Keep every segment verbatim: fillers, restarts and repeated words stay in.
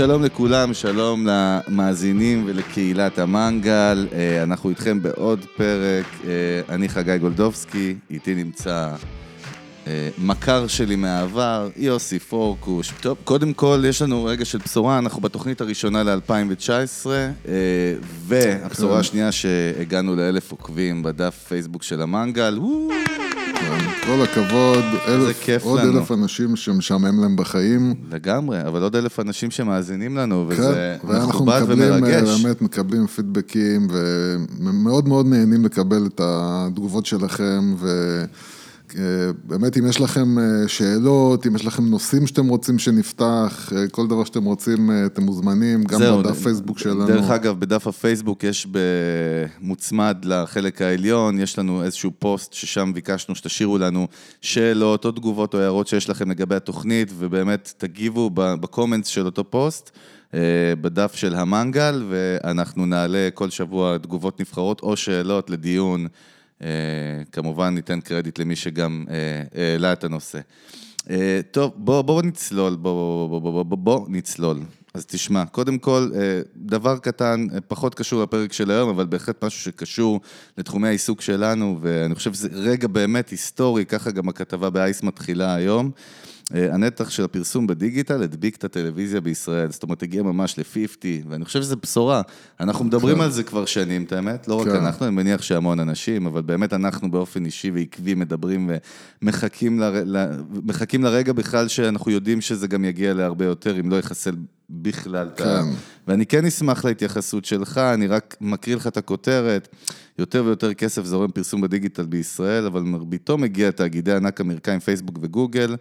שלום לכולם, שלום למאזינים ולקהילת המנגל. אנחנו איתכם בעוד פרק. אני חגי גולדובסקי, איתי נמצא מכר שלי מהעבר, יוסי פורקוש. טוב, קודם כל יש לנו רגע של בשורה, אנחנו בתוכנית הראשונה ל-אלפיים תשע עשרה, והבשורה השנייה שהגענו לאלף עוקבים בדף פייסבוק של המנגל. כל הכבוד, אלף, עוד לנו. אלף אנשים שמשעמם להם בחיים. לגמרי, אבל עוד אלף אנשים שמאזינים לנו, וזה כן, מכובד ומרגש. באמת מקבלים פידבקים, ומאוד מאוד נהנים לקבל את התגובות שלכם, ובאמת אם יש לכם שאלות, אם יש לכם נושאים שאתם רוצים שנפתח, כל דבר שאתם רוצים, אתם מוזמנים, גם זהו, בדף פייסבוק שלנו. דרך אגב, בדף הפייסבוק יש ב... מוצמד לחלק העליון, יש לנו איזשהו פוסט ששם ביקשנו שתשאירו לנו שאלות או תגובות או הערות שיש לכם לגבי התוכנית, ובאמת תגיבו בקומנטס של אותו פוסט, בדף של המנגל, ואנחנו נעלה כל שבוע תגובות נבחרות או שאלות לדיון, כמובן ניתן קרדיט למי שגם העלה את הנושא. טוב, בוא, בוא נצלול, בוא, בוא, בוא, בוא, בוא נצלול. אז תשמע, קודם כל, דבר קטן, פחות קשור לפרק של היום, אבל בהחלט משהו שקשור לתחומי העיסוק שלנו, ואני חושב שזה רגע באמת היסטורי, ככה גם הכתבה באייס מתחילה היום. הנתח של הפרסום בדיגיטל הדביק את הטלוויזיה בישראל, זאת אומרת, הגיע ממש ל-חמישים, ואני חושב שזה בשורה. אנחנו מדברים על זה כבר שנים, את האמת? לא רק אנחנו, אני מניח שהמון אנשים, אבל באמת אנחנו באופן אישי ועקבי מדברים ומחכים לרגע בכלל שאנחנו יודעים שזה גם יגיע להרבה יותר, אם לא יחסל בכלל. ואני כן אשמח להתייחסות שלך, אני רק מקריא לך את הכותרת, יותר ויותר כסף זורם פרסום בדיגיטל בישראל, אבל מרביתו מגיע תאגידי ענק אמריקאים, פייסבוק וגוגל,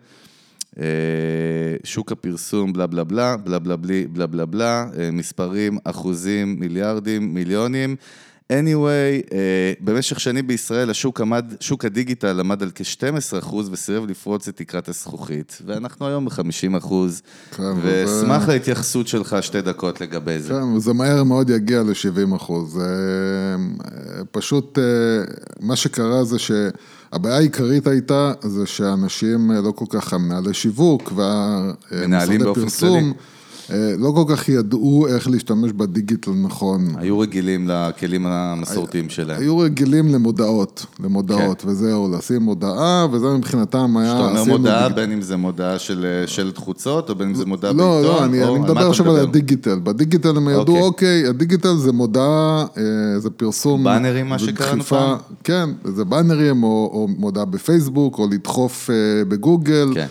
שוק הפרסום, בלה בלה בלה, בלה בלה בלי, בלה בלה בלה, מספרים, אחוזים, מיליארדים, מיליונים. Anyway, במשך שנים בישראל השוק עמד, שוק הדיגיטל עמד על כ-שנים עשר אחוז וסירב לפרוץ את תקרת הזכוכית, ואנחנו היום ב-חמישים אחוז, ושמח להתייחסות שלך שתי דקות לגבי זה. כן, וזה מהר מאוד יגיע ל-שבעים אחוז. פשוט מה שקרה זה ש... הבעיה העיקרית הייתה זה שאנשים לא כל כך מנהלי שיווק ומנהלים הפרסום לא כל כך ידעו איך להשתמש בדיגיטל נכון. היו רגילים לכלים המסורתיים שלהם. היו רגילים למודעות, למודעות, וזהו, לשים מודעה, וזה מבחינתם היה... שאתה אומר מודעה, בין אם זה מודעה של תחוצות, או בין אם זה מודעה בעיתון, לא, לא, אני מדבר עכשיו על הדיגיטל. בדיגיטל הם ידעו, אוקיי, הדיגיטל זה מודעה, זה פרסום... באנרים, מה שקראנו פעם? כן, זה באנרים, או מודעה בפייסבוק, או לדחוף בגוגל. כן.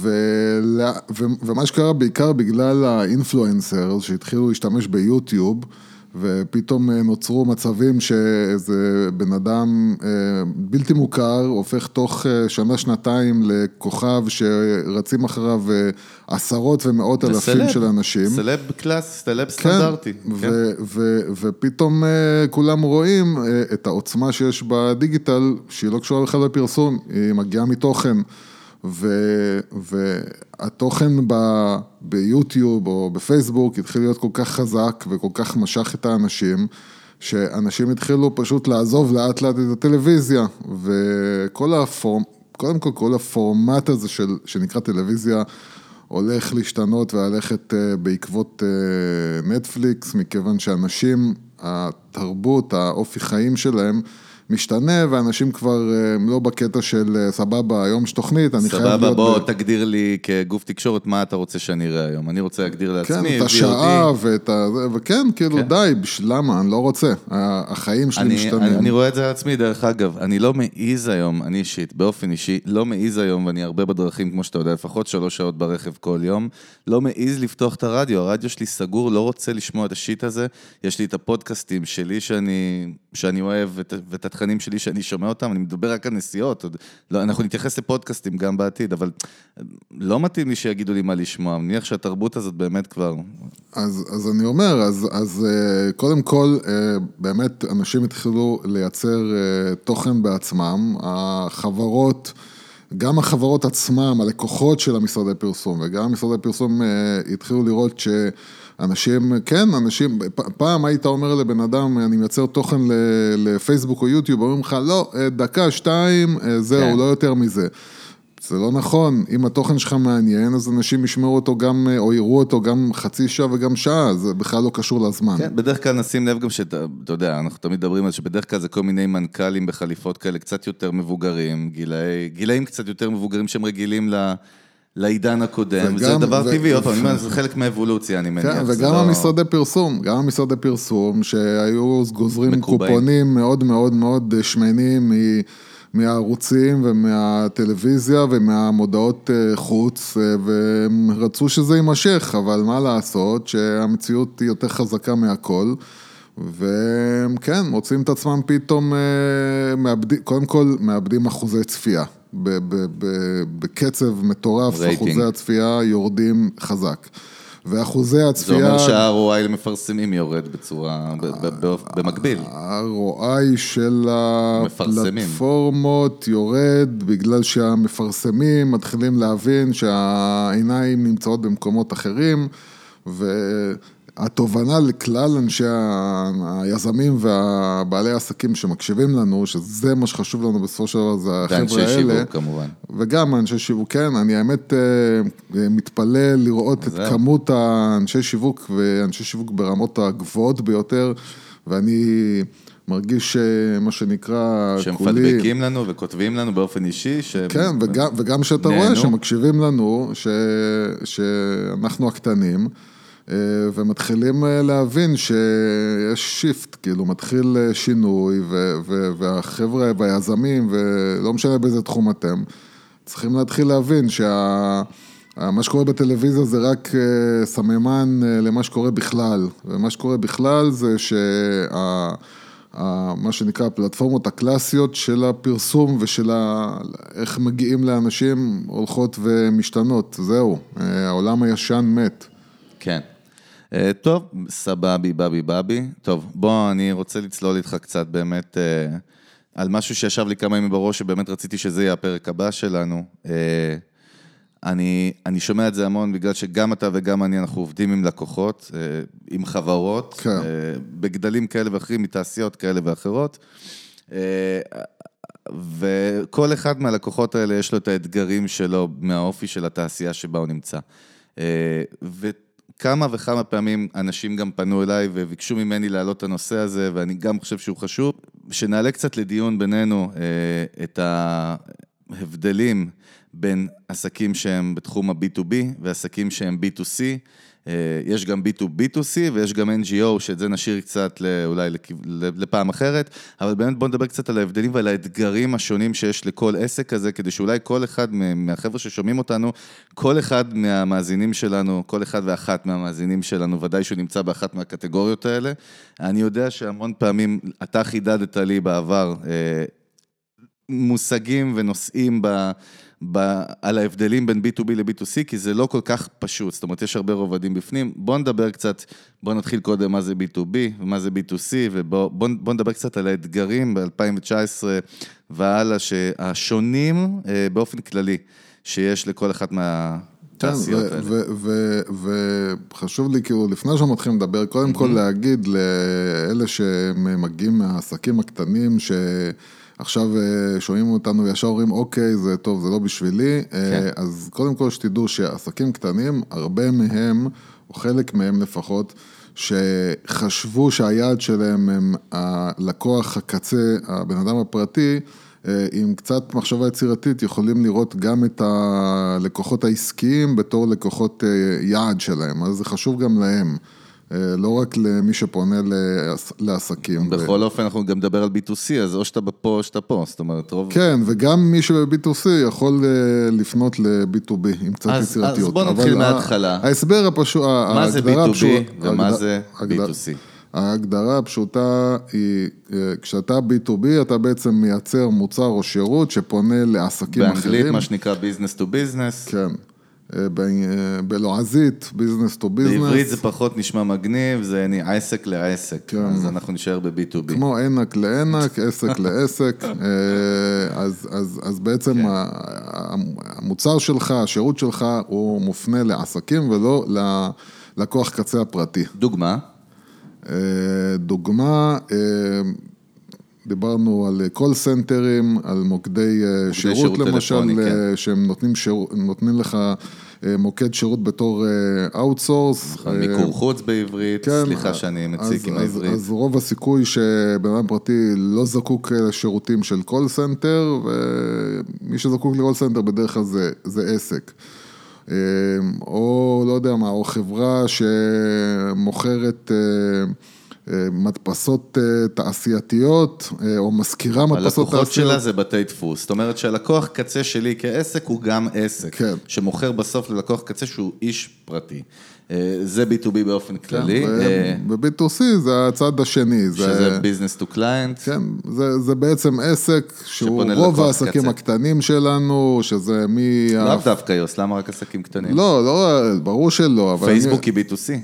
ולה, ו, ומה שקרה בעיקר בגלל האינפלואנסר שהתחילו להשתמש ביוטיוב ופתאום נוצרו מצבים שאיזה בן אדם בלתי מוכר הופך תוך שנה שנתיים לכוכב שרצים אחריו עשרות ומאות אלפים של אנשים. סלב קלאס, סלב סטנדרטי. ופתאום כולם רואים את העוצמה שיש בדיגיטל שהיא לא קשורה בכלל לפרסום, היא מגיעה מתוכן. והתוכן ביוטיוב או בפייסבוק התחיל להיות כל כך חזק וכל כך משך את האנשים, שאנשים התחילו פשוט לעזוב לאט לאט את הטלוויזיה, וכל הפורמט, קודם כל כל הפורמט הזה שנקרא טלוויזיה, הולך להשתנות והלכת בעקבות נטפליקס, מכיוון שאנשים, התרבות, האופי חיים שלהם, משתנה, ואנשים כבר לא בקטע של סבבה, היום יש תוכנית, אני חייב להיות... סבבה, בוא תגדיר לי כגוף תקשורת מה אתה רוצה שאני אראה היום. אני רוצה להגדיר לעצמי... כן, את השעה ואת ה... וכן, כאילו די, למה? אני לא רוצה. החיים שלי משתנים. אני רואה את זה על עצמי, דרך אגב. אני לא מעיז היום, אני אישית, באופן אישי, לא מעיז היום, ואני הרבה בדרכים, כמו שאתה יודע, לפחות שלוש שעות ברכב כל יום, לא מעיז לפתוח את הרדיו. הרדיו שלי סגור, לא רוצה לשמוע את השיט הזה. יש לי את הפודקאסטים שלי שאני, שאני אוהב, ואת התכנים שלי שאני שומע אותם, אני מדבר רק על נסיעות, אנחנו נתייחס לפודקאסטים גם בעתיד, אבל לא מתאים לי שיגידו לי מה לשמוע, אני מניח שהתרבות הזאת באמת כבר... אז, אז אני אומר, אז, אז קודם כל, באמת אנשים התחילו לייצר תוכן בעצמם, החברות, גם החברות עצמם, הלקוחות של המשרדי פרסום, וגם משרדי פרסום התחילו לראות ש... אנשים, כן, אנשים, פעם היית אומר לבן אדם, אני מייצר תוכן לפייסבוק או יוטיוב, אומרים לך, לא, דקה, שתיים, זהו, לא יותר מזה. זה לא נכון, אם התוכן שלך מעניין, אז אנשים ישמעו אותו גם, או יראו אותו גם חצי שעה וגם שעה, זה בכלל לא קשור לזמן. כן, בדרך כלל נשים לב גם שאתה, אתה יודע, אנחנו תמיד מדברים על שבדרך כלל זה כל מיני מנכלים בחליפות כאלה, קצת יותר מבוגרים, גילאי, גילאים קצת יותר מבוגרים שהם רגילים ל... לעידן הקודם, זה דבר טבעי, אופן, זה חלק מהאבולוציה, אני מניח. וגם המשרדי פרסום, גם המשרדי פרסום, שהיו גוזרים קופונים מאוד מאוד מאוד שמנים מהערוצים ומהטלוויזיה ומהמודעות חוץ, והם רצו שזה יימשך, אבל מה לעשות, שהמציאות היא יותר חזקה מהכל, והם כן, מוצאים את עצמם פתאום, קודם כל, מאבדים אחוזי צפייה. בקצב מטורף, אחוזי הצפייה יורדים חזק. ואחוזי הצפייה... זה אומר שהרואי למפרסמים יורד בצורה... במקביל. הרואי של הפלטפורמות יורד בגלל שהמפרסמים מתחילים להבין שהעיניים נמצאות במקומות אחרים, והתובנה לכלל אנשי היזמים והבעלי העסקים שמקשיבים לנו, שזה מה שחשוב לנו בסופו של דבר, זה החבר'ה האלה. ואנשי שיווק כמובן. וגם אנשי שיווק, כן, אני האמת מתפלא לראות את כמות האנשי שיווק, ואנשי שיווק ברמות הגבוהות ביותר, ואני... מרגיש מה שנקרא... שהם פדבקים לנו וכותבים לנו באופן אישי. כן, וגם, וגם שאתה נהנו. רואה שמקשיבים לנו, ש, שאנחנו הקטנים, ומתחילים להבין שיש שיפט, כאילו מתחיל שינוי, ו, ו, והחבר'ה והיזמים, ולא משנה באיזה תחום אתם, צריכים להתחיל להבין שה... מה שקורה בטלוויזיה זה רק סממן למה שקורה בכלל, ומה שקורה בכלל זה שה... מה שנקרא הפלטפורמות הקלאסיות של הפרסום ושל איך מגיעים לאנשים הולכות ומשתנות, זהו, העולם הישן מת. כן, טוב, סבבי, בבי, בבי, טוב, בוא, אני רוצה לצלול איתך קצת באמת על משהו שישב לי כמה ימים בראש, שבאמת רציתי שזה יהיה הפרק הבא שלנו, אני, אני שומע את זה המון, בגלל שגם אתה וגם אני, אנחנו עובדים עם לקוחות, עם חברות, כן. בגדלים כאלה ואחרים, מתעשיות כאלה ואחרות, וכל אחד מהלקוחות האלה, יש לו את האתגרים שלו, מהאופי של התעשייה שבה הוא נמצא. וכמה וכמה פעמים, אנשים גם פנו אליי, וביקשו ממני להעלות את הנושא הזה, ואני גם חושב שהוא חשוב, שנעלה קצת לדיון בינינו, את ההבדלים, בין עסקים שהם בתחום ה-בי טו בי ועסקים שהם בי טו סי, יש גם בי טו בי טו סי ויש גם אן ג'י או, שאת זה נשאיר קצת אולי לפעם אחרת, אבל באמת בואו נדבר קצת על ההבדלים ועל האתגרים השונים שיש לכל עסק הזה, כדי שאולי כל אחד מהחבר'ה ששומעים אותנו, כל אחד מהמאזינים שלנו, כל אחד ואחת מהמאזינים שלנו, ודאי שהוא נמצא באחת מהקטגוריות האלה. אני יודע שהמון פעמים אתה חידדת לי בעבר מושגים ונושאים ב... על ההבדלים בין בי טו בי ל-בי טו סי, כי זה לא כל כך פשוט, זאת אומרת, יש הרבה רובדים בפנים, בואו נדבר קצת, בואו נתחיל קודם מה זה בי טו בי, ומה זה בי טו סי, ובואו נדבר קצת על האתגרים ב-אלפיים תשע עשרה, והלאה, שהשונים באופן כללי, שיש לכל אחת מהתעשיות האלה. וחשוב לי, כאילו, לפני שאנחנו מתחילים לדבר, קודם כל להגיד לאלה שמגיעים מהעסקים הקטנים, ש... עכשיו שומעים אותנו ישר אומרים, אוקיי, זה טוב, זה לא בשבילי, כן. אז קודם כל שתדעו שעסקים קטנים, הרבה מהם, או חלק מהם לפחות, שחשבו שהיעד שלהם הם הלקוח הקצה, הבן אדם הפרטי, עם קצת מחשבה יצירתית, יכולים לראות גם את הלקוחות העסקיים בתור לקוחות יעד שלהם, אז זה חשוב גם להם. לא רק למי שפונה לעסקים. בכל אופן אנחנו גם מדבר על בי טו סי, אז או שאתה פה או שאתה פה, זאת אומרת רוב... כן, וגם מי שב-בי טו סי יכול לפנות ל-בי טו בי עם קצת יצירתיות. אז בוא נתחיל מההתחלה. ההסבר הפשוט... מה זה בי טו בי ומה זה בי טו סי? ההגדרה הפשוטה היא, כשאתה בי טו בי, אתה בעצם מייצר מוצר או שירות שפונה לעסקים אחרים. באנגלית מה שנקרא business to business. כן. בלועזית, ביזנס טו ביזנס. בעברית זה פחות נשמע מגניב, זה עסק לעסק, אז אנחנו נשאר ב-בי טו בי. כמו ענק לענק, עסק לעסק, אז בעצם המוצר שלך, השירות שלך, הוא מופנה לעסקים ולא ללקוח קצה הפרטי. דוגמה? דוגמה, דיברנו על קול סנטרים, על מוקדי שירות למשל, שהם נותנים לך מוקד שירות בתור אאוטסורס. מיקור חוץ בעברית, סליחה שאני מציק עם העברית. אז רוב הסיכוי שבאדם פרטי לא זקוק לשירותים של קול סנטר, ומי שזקוק לקול סנטר בדרך כלל זה עסק. או לא יודע מה, או חברה שמוכרת מדפסות תעשייתיות, או מזכירה מדפסות תעשייתיות. הלקוחות שלה זה בתי דפוס. זאת אומרת שהלקוח קצה שלי כעסק הוא גם עסק, כן. שמוכר בסוף ללקוח קצה שהוא איש פרטי. זה בי טו בי באופן כללי. ב-בי טו סי זה הצד השני. שזה business to client. כן, זה בעצם עסק שהוא רוב העסקים הקטנים שלנו, שזה מי... לא דווקא יוס, למה רק עסקים קטנים? לא, לא, ברור שלא. פייסבוק היא בי טו סי.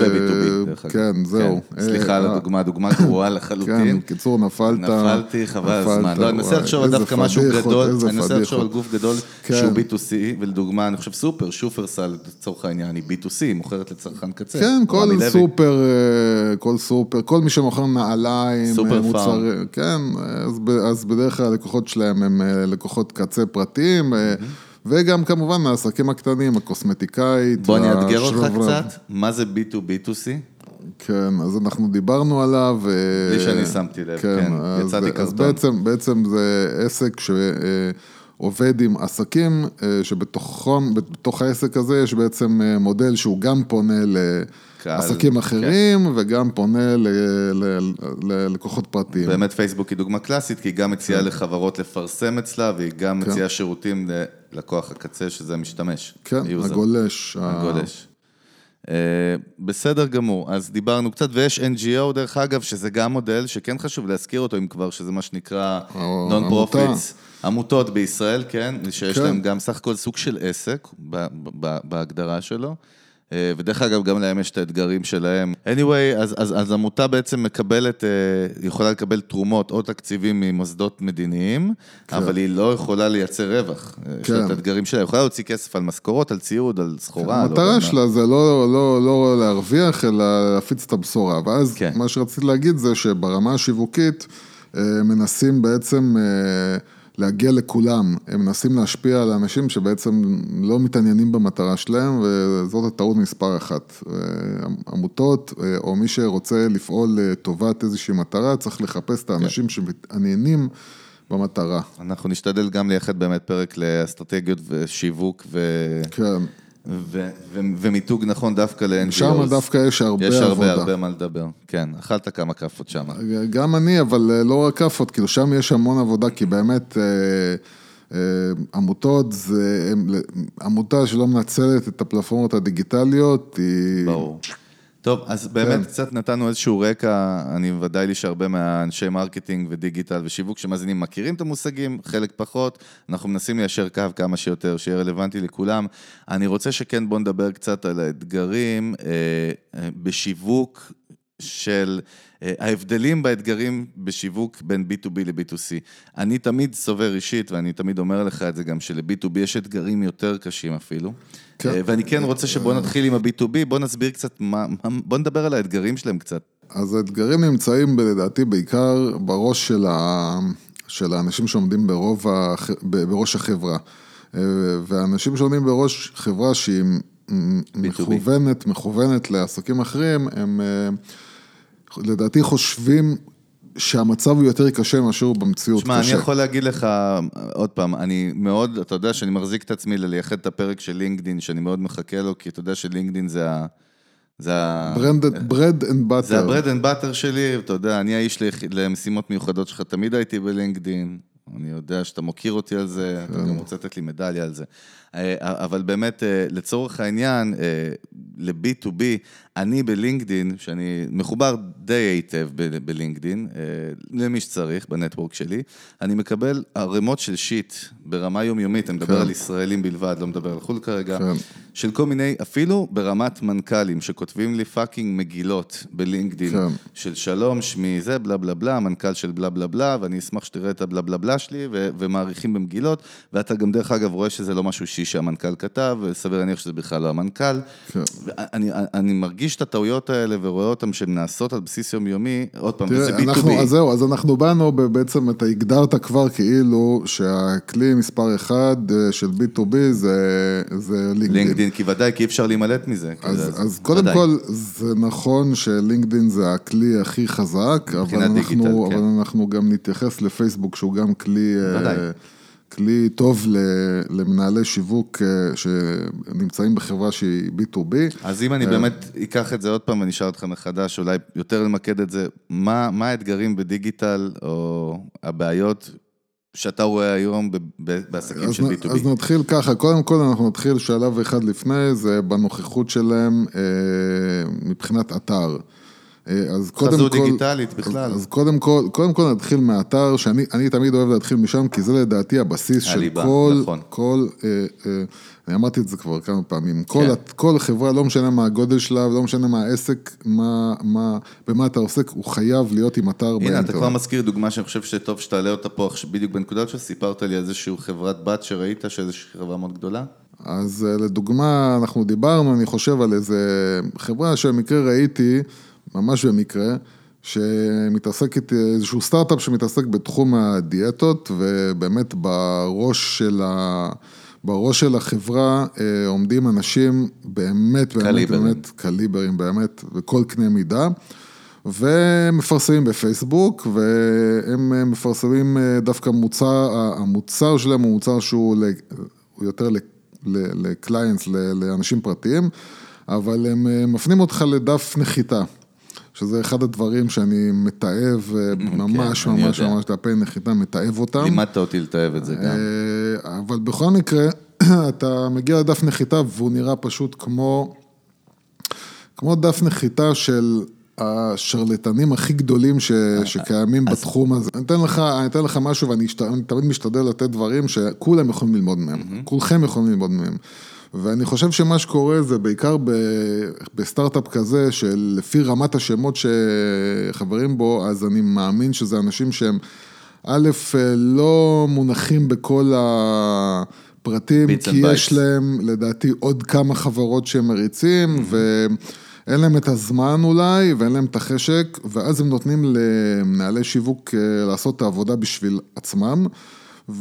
ו-בי טו בי, כן, זהו. סליחה על הדוגמה, דוגמה גרועה לחלוטין. כן, קיצור, נפלת. נפלתי, חבל הזמן. לא, אני מנסה לחשוב על דווקא משהו גדול, אני מנסה לחשוב על גוף גדול שהוא בי טו סי, ולדוגמה, אני חושב סופר, שופרסל, לצורך העניין, היא בי טו סי, מוכרת לצרכן קצה. כן, כל סופר, כל סופר, כל מי שמוכר נעליים, סופר פארם. כן, אז בדרך כלל הלקוחות שלהם הם לקוחות קצה פרטיים, וגם כמובן העסקים הקטנים, הקוסמטיקאית. בוא אני אאתגר אותך קצת, מה זה בי טו בי טו סי? כן, אז אנחנו דיברנו עליו. בלי שאני שמתי לב, כן, יצאתי קרטון. בעצם זה עסק שעובד עם עסקים, שבתוך העסק הזה יש בעצם מודל שהוא גם פונה לעסקים אחרים, וגם פונה ללקוחות פרטיים. באמת פייסבוק היא דוגמה קלאסית, כי היא גם מציעה לחברות לפרסם אצלה, והיא גם מציעה שירותים ל... לקוח הקצה שזה משתמש. כן, הגולש. הגולש. בסדר גמור, אז דיברנו קצת, ויש אן ג'י או דרך אגב, שזה גם מודל שכן חשוב להזכיר אותו, אם כבר, שזה מה שנקרא non profits, עמותות בישראל, כן, שיש להם גם סך הכל סוג של עסק, בהגדרה שלו, ודרך אגב גם להם יש את האתגרים שלהם. anyway, אז עמותה בעצם מקבלת, יכולה לקבל תרומות או תקציבים ממוסדות מדיניים, אבל היא לא יכולה לייצר רווח. יש את האתגרים שלה, היא יכולה להוציא כסף על משכורות, על ציוד, על סחורה. המטרה שלה זה לא להרוויח, אלא להפיץ את הבשורה. ואז מה שרציתי להגיד זה שברמה השיווקית מנסים בעצם... להגיע לכולם, הם מנסים להשפיע על אנשים שבעצם לא מתעניינים במטרה שלהם, וזאת הטעות מספר אחת. עמותות, או מי שרוצה לפעול לטובת איזושהי מטרה, צריך לחפש את האנשים שמתעניינים במטרה. אנחנו נשתדל גם לייחד באמת פרק לאסטרטגיות ושיווק ו... כן. ומיתוג נכון דווקא ל-אן ג'י או. שם דווקא יש הרבה עבודה. יש הרבה הרבה מה לדבר, כן. אכלת כמה כפות שם. גם אני, אבל לא רק כפות, כאילו שם יש המון עבודה, כי באמת עמותות, עמותה שלא מנצלת את הפלטפורמות הדיגיטליות, היא... ברור. טוב, אז באמת קצת נתנו איזשהו רקע, אני ודאי לי שהרבה מהאנשי מרקטינג ודיגיטל ושיווק שמאזינים מכירים את המושגים, חלק פחות, אנחנו מנסים ליישר קו כמה שיותר, שיהיה רלוונטי לכולם. אני רוצה שכן בוא נדבר קצת על האתגרים בשיווק של ההבדלים באתגרים בשיווק בין בי טו בי ל-בי טו סי. אני תמיד סובר אישית, ואני תמיד אומר לך את זה גם, של-בי טו בי יש אתגרים יותר קשים אפילו, ואני כן רוצה שבוא נתחיל עם ה-בי טו בי, בוא נסביר קצת, בוא נדבר על האתגרים שלהם קצת. אז האתגרים נמצאים לדעתי בעיקר בראש של של האנשים שעומדים בראש החברה, והאנשים שעומדים בראש חברה שהיא מכוונת, מכוונת לעסקים אחרים, הם לדעתי חושבים שהמצב הוא יותר קשה משהו במציאות. שמה, אני יכול להגיד לך, עוד פעם, אני מאוד, אתה יודע שאני מחזיק את עצמי ללייחד את הפרק של לינקדין, שאני מאוד מחכה לו, כי אתה יודע שלינקדין זה ה... זה ה... bread and butter. זה ה-bread and butter שלי, אתה יודע, אני האיש למשימות מיוחדות שלך, תמיד הייתי בלינקדין, אני יודע שאתה מוקיר אותי על זה, אתה גם רוצה לתת לי מדליה על זה. אבל באמת, לצורך העניין, ל-בי טו בי, אני בלינקדין, שאני מחובר די היטב בלינקדין, למי שצריך, בנטוורק שלי, אני מקבל הרמות של שיט ברמה יומיומית, אני מדבר על ישראלים בלבד, לא מדבר על חו"ל כרגע, של כל מיני, אפילו ברמת מנכלים, שכותבים לי פאקינג מגילות בלינקדין, כן. של שלום, שמי זה, בלה בלה בלה, מנכל של בלה בלה בלה, ואני אשמח שתראה את הבלה בלה בלה שלי, ו- ומעריכים במגילות, ואתה גם דרך אגב רואה שזה לא משהו אישי שהמנכל כתב, וסביר להניח שזה בכלל לא המנכל. כן. אני, אני מרגיש את הטעויות האלה, ורואה אותם שהן נעשות על בסיס יומיומי, עוד פעם, תראה, וזה אנחנו, בי טו בי. אז זהו, אז אנחנו באנו בעצם, אתה הגדרת כבר כאילו שהכלי מספר אחד של בי טו בי זה, זה לינקדין. לינקדין, כי ודאי, כי אפשר להימלט מזה. אז, אז, אז קודם ודאי. כל, זה נכון שלינקדין זה הכלי הכי חזק, אבל, אנחנו, דיגיטל, אבל כן. אנחנו גם נתייחס לפייסבוק, שהוא גם כלי, כלי טוב למנהלי שיווק שנמצאים בחברה שהיא בי טו בי. אז אם אני באמת אקח את זה עוד פעם ונשאר אותך מחדש, אולי יותר למקד את זה, מה, מה האתגרים בדיגיטל או הבעיות שאתה רואה היום בעסקים של בי טו בי? אז נתחיל ככה, קודם כל אנחנו נתחיל שלב אחד לפני, זה בנוכחות שלהם מבחינת אתר. אז קודם כל, אז קודם כל, קודם כל נתחיל מהאתר, שאני, אני תמיד אוהב להתחיל משם, כי זה לדעתי הבסיס של כל, כל, אני אמרתי את זה כבר כמה פעמים, כל חברה, לא משנה מה הגודל שלה, לא משנה מה העסק, במה אתה עוסק, הוא חייב להיות עם אתר באינטרנט. הנה, אתה כבר מזכיר דוגמה שאני חושב שטוב שתעלה אותה פה, בדיוק בנקודה שסיפרת לי איזושהי חברת בת שראית, שאיזושהי חברה מאוד גדולה. אז לדוגמה, אנחנו דיברנו, אני חושב על איזה חברה שבמקרה ראיתי, ממש במקרה, שמתעסקת, איזשהו סטארט-אפ שמתעסק בתחום הדיאטות, ובאמת בראש של, ה, בראש של החברה אה, עומדים אנשים באמת, באמת, קליברים. באמת, קליברים, באמת, וכל קנה מידה, ומפרסמים בפייסבוק, והם מפרסמים דווקא מוצר, המוצר שלהם הוא מוצר שהוא ל, יותר לקליינס, לאנשים פרטיים, אבל הם מפנים אותך לדף נחיתה, שזה אחד הדברים שאני מתאהב ממש ממש ממש, דפי נחיתה מתאהב אותם. לימדת אותי לתאהב את זה גם. אבל בכל מקרה, אתה מגיע לדף נחיתה, והוא נראה פשוט כמו, כמו דף נחיתה של השרלטנים הכי גדולים שקיימים בתחום הזה. אני אתן לך, אני אתן לך משהו, ואני תמיד משתדל לתת דברים שכולם יכולים ללמוד מהם, כולכם יכולים ללמוד מהם. ואני חושב שמה שקורה זה בעיקר בסטארט-אפ כזה, שלפי רמת השמות שחברים בו, אז אני מאמין שזה אנשים שהם, א', לא מונחים בכל הפרטים, כי יש להם לדעתי עוד כמה חברות שהם מריצים, ואין להם את הזמן אולי, ואין להם את החשק, ואז הם נותנים למנהלי שיווק לעשות את העבודה בשביל עצמם,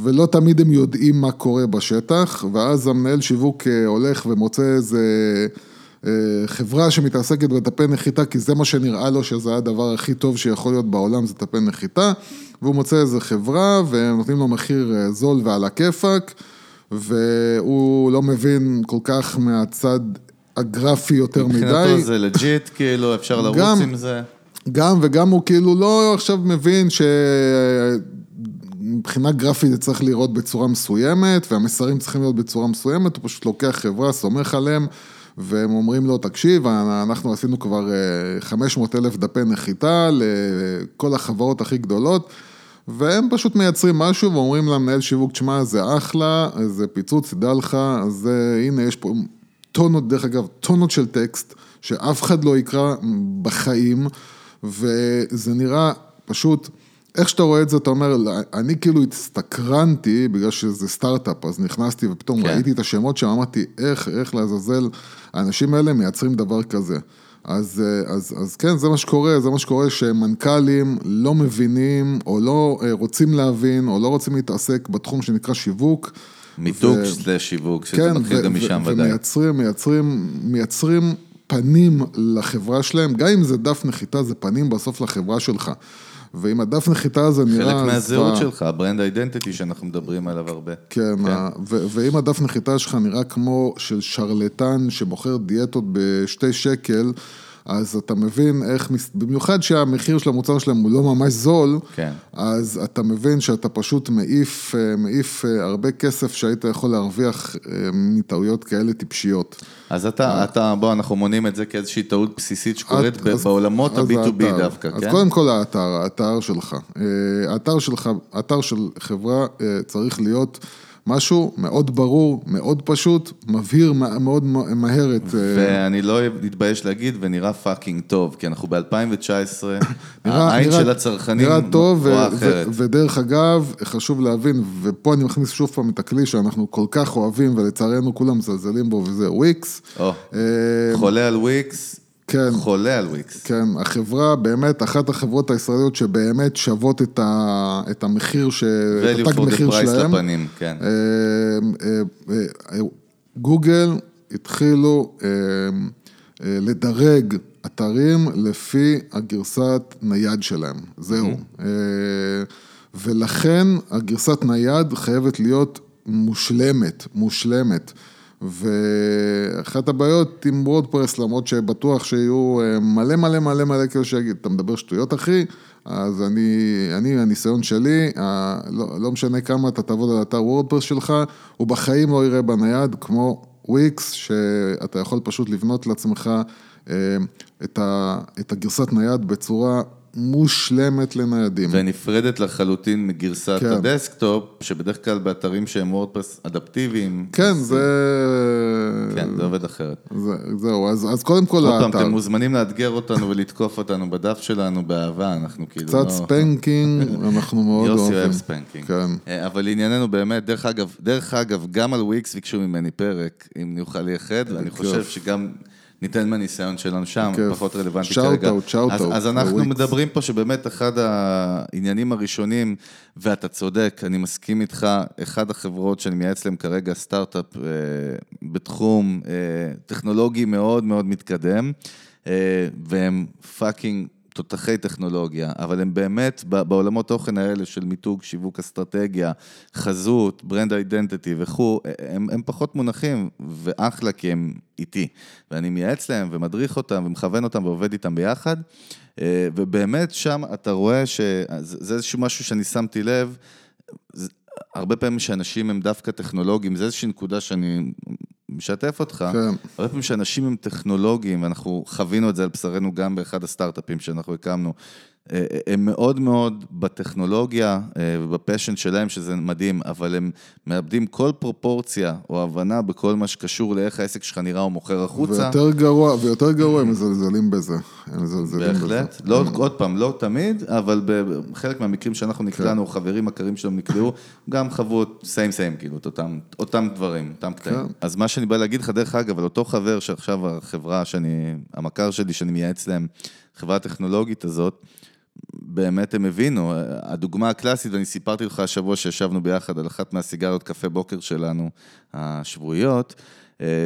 ולא תמיד הם יודעים מה קורה בשטח, ואז המנהל שיווק הולך ומוצא איזה חברה שמתעסקת בטפי נחיתה, כי זה מה שנראה לו שזה הדבר הכי טוב שיכול להיות בעולם, זה טפי נחיתה, והוא מוצא איזה חברה, והם נותנים לו מחיר זול ועל הכיפק, והוא לא מבין כל כך מהצד הגרפי יותר מדי. מבחינתו זה לג'יט, כאילו אפשר לרוץ עם זה. גם וגם הוא כאילו לא עכשיו מבין ש... מבחינה גרפית זה צריך לראות בצורה מסוימת, והמסרים צריכים להיות בצורה מסוימת, הוא פשוט לוקח חברה, סומך עליהם, והם אומרים לו, תקשיב, אנחנו עשינו כבר חמש מאות אלף דפי נחיתה, לכל החברות הכי גדולות, והם פשוט מייצרים משהו, ואומרים למנהל שיווק, תשמע, זה אחלה, זה פיצוץ, ידע לך, אז הנה, יש פה טונות, דרך אגב, טונות של טקסט, שאף אחד לא יקרא בחיים, וזה נראה פשוט... איך שאתה רואה את זה, אתה אומר, אני כאילו הסתקרנתי, בגלל שזה סטארט-אפ, אז נכנסתי ופתאום ראיתי את השמות שם, אמרתי, איך, איך לעזאזל, האנשים האלה מייצרים דבר כזה. אז, אז, אז כן, זה מה שקורה, זה מה שקורה שמנכלים לא מבינים, או לא רוצים להבין, או לא רוצים להתעסק בתחום שנקרא שיווק. מיתוג לשיווק, שזה מתחיל גם משם ודאי. ומייצרים, מייצרים, מייצרים פנים לחברה שלהם, גם אם זה דף נחיתה, זה פנים בסוף לחברה שלך. ואם הדף נחיתה הזה נראה... חלק מהזהות שלך, הברנד אידנטיטי שאנחנו מדברים עליו הרבה. כן, ואם הדף נחיתה שלך נראה כמו של שרלטן שמוכר דיאטות בשתי שקל, אז אתה מבין איך, במיוחד שהמחיר של המוצר שלהם הוא לא ממש זול, אז אתה מבין שאתה פשוט מעיף, מעיף הרבה כסף שהיית יכול להרוויח מטעויות כאלה טיפשיות. אז אתה, אתה, בוא, אנחנו מונים את זה כאיזושהי טעות בסיסית שקורית בעולמות ה-בי טו בי דווקא, כן? אז קודם כל האתר, האתר שלך. האתר שלך, האתר של חברה צריך להיות משהו מאוד ברור, מאוד פשוט, מבהיר מאוד מהר את... ואני לא אתבייש להגיד, ונראה פאקינג טוב, כי אנחנו ב-אלפיים תשע עשרה, העין של הצרכנים רואה אחרת. ודרך אגב, חשוב להבין, ופה אני מכניס שוב פעם את הכלי שאנחנו כל כך אוהבים, ולצערנו כולם זלזלים בו, וזה וויקס. חולה על וויקס. כן, חולה על וויקס. כן, החברה באמת, אחת החברות הישראליות שבאמת שוות את, ה, את המחיר, ש... את תג מחיר שלהם. לפנים, כן. גוגל התחילו לדרג אתרים לפי הגרסת נייד שלהם. זהו. ולכן הגרסת נייד חייבת להיות מושלמת, מושלמת. ואחת הבעיות עם וורדפרס, למרות שבטוח שיהיו מלא מלא מלא מלא כאלה שיגיד, אתה מדבר שטויות אחי, אז אני, אני הניסיון שלי, לא, לא משנה כמה אתה תעבוד על אתר וורדפרס שלך, הוא בחיים לא יראה בנייד כמו וויקס, שאתה יכול פשוט לבנות לעצמך את, ה, את הגרסת נייד בצורה מושלמת לניידים. ונפרדת לחלוטין מגרסת כן. הדסקטופ, שבדרך כלל באתרים שהם וורדפרס אדפטיביים. כן, זה... זה... כן, זה עובד אחרת. זה, זהו, אז, אז קודם כל האתר. אתם מוזמנים לאתגר אותנו ולתקוף אותנו בדף שלנו באהבה, אנחנו כאילו... קצת לא... ספנקינג, אנחנו מאוד אוהבים. יוסי אוהב ספנקינג. כן. אבל ענייננו באמת, דרך אגב, דרך אגב, גם על וויקס ביקשו ממני פרק, אם נוכל לייחד, ואני חושב שגם... ניתן מהניסיון שלנו שם, פחות רלוונטי כרגע. אז אנחנו מדברים פה שבאמת אחד העניינים הראשונים, ואתה צודק, אני מסכים איתך, אחד החברות שאני מייעץ להם כרגע, סטארט-אפ בתחום טכנולוגי מאוד מאוד מתקדם, והם פאקינג תותחי טכנולוגיה, אבל הם באמת בעולמות תוכן האלה של מיתוג, שיווק, אסטרטגיה, חזות, ברנד אידנטיטי וכו', הם, הם פחות מונחים ואחלה כי הם איתי, ואני מייעץ להם ומדריך אותם ומכוון אותם ועובד איתם ביחד, ובאמת שם אתה רואה שזה איזשהו משהו שאני שמתי לב, הרבה פעמים שאנשים הם דווקא טכנולוגיים, זה איזושהי נקודה שאני... משתף אותך, כן. הרבה פעמים שאנשים הם טכנולוגיים, ואנחנו חווינו את זה על בשרנו גם באחד הסטארט-אפים שאנחנו הקמנו, הם מאוד מאוד בטכנולוגיה ובפשן שלהם, שזה מדהים, אבל הם מאבדים כל פרופורציה או הבנה בכל מה שקשור לאיך העסק שלך נראה או מוכר החוצה. ויותר גרוע, ויותר גרוע הם מזלזלים בזה. הם מזלזלים בהחלט. בזה. לא, עוד פעם, לא תמיד, אבל בחלק מהמקרים שאנחנו נקלענו, כן. חברים, הכרים שלנו נקלעו, גם חוו סיים סיים, כאילו, אותם, אותם דברים, אותם קטעים. כן. אז מה שאני בא להגיד לך, דרך אגב, על אותו חבר שעכשיו החברה שאני, המכר שלי שאני מייעץ להם, החברה הטכנולוגית הזאת, באמת הם הבינו, הדוגמה הקלאסית, ואני סיפרתי לך השבוע שישבנו ביחד על אחת מהסיגריות קפה בוקר שלנו, השבועיות,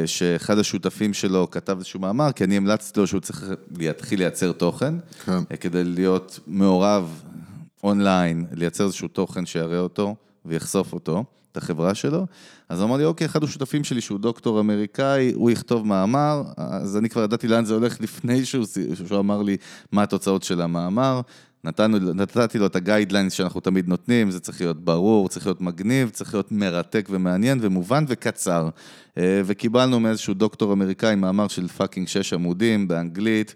שאחד השותפים שלו כתב איזשהו מאמר, כי אני המלצתי לו שהוא צריך להתחיל לייצר תוכן, כן. כדי להיות מעורב אונליין, לייצר איזשהו תוכן שיראה אותו ויחשוף אותו, את החברה שלו, אז הוא אמר לי, אוקיי, אחד השותפים שלי שהוא דוקטור אמריקאי, הוא יכתוב מאמר, אז אני כבר ידעתי לאן זה הולך לפני שהוא, שהוא אמר לי מה התוצאות של המאמר, נתנו, נתתי לו את הגיידליינס שאנחנו תמיד נותנים, זה צריך להיות ברור, צריך להיות מגניב, צריך להיות מרתק ומעניין ומובן וקצר, וקיבלנו מאיזשהו דוקטור אמריקאי מאמר של פאקינג שש עמודים באנגלית,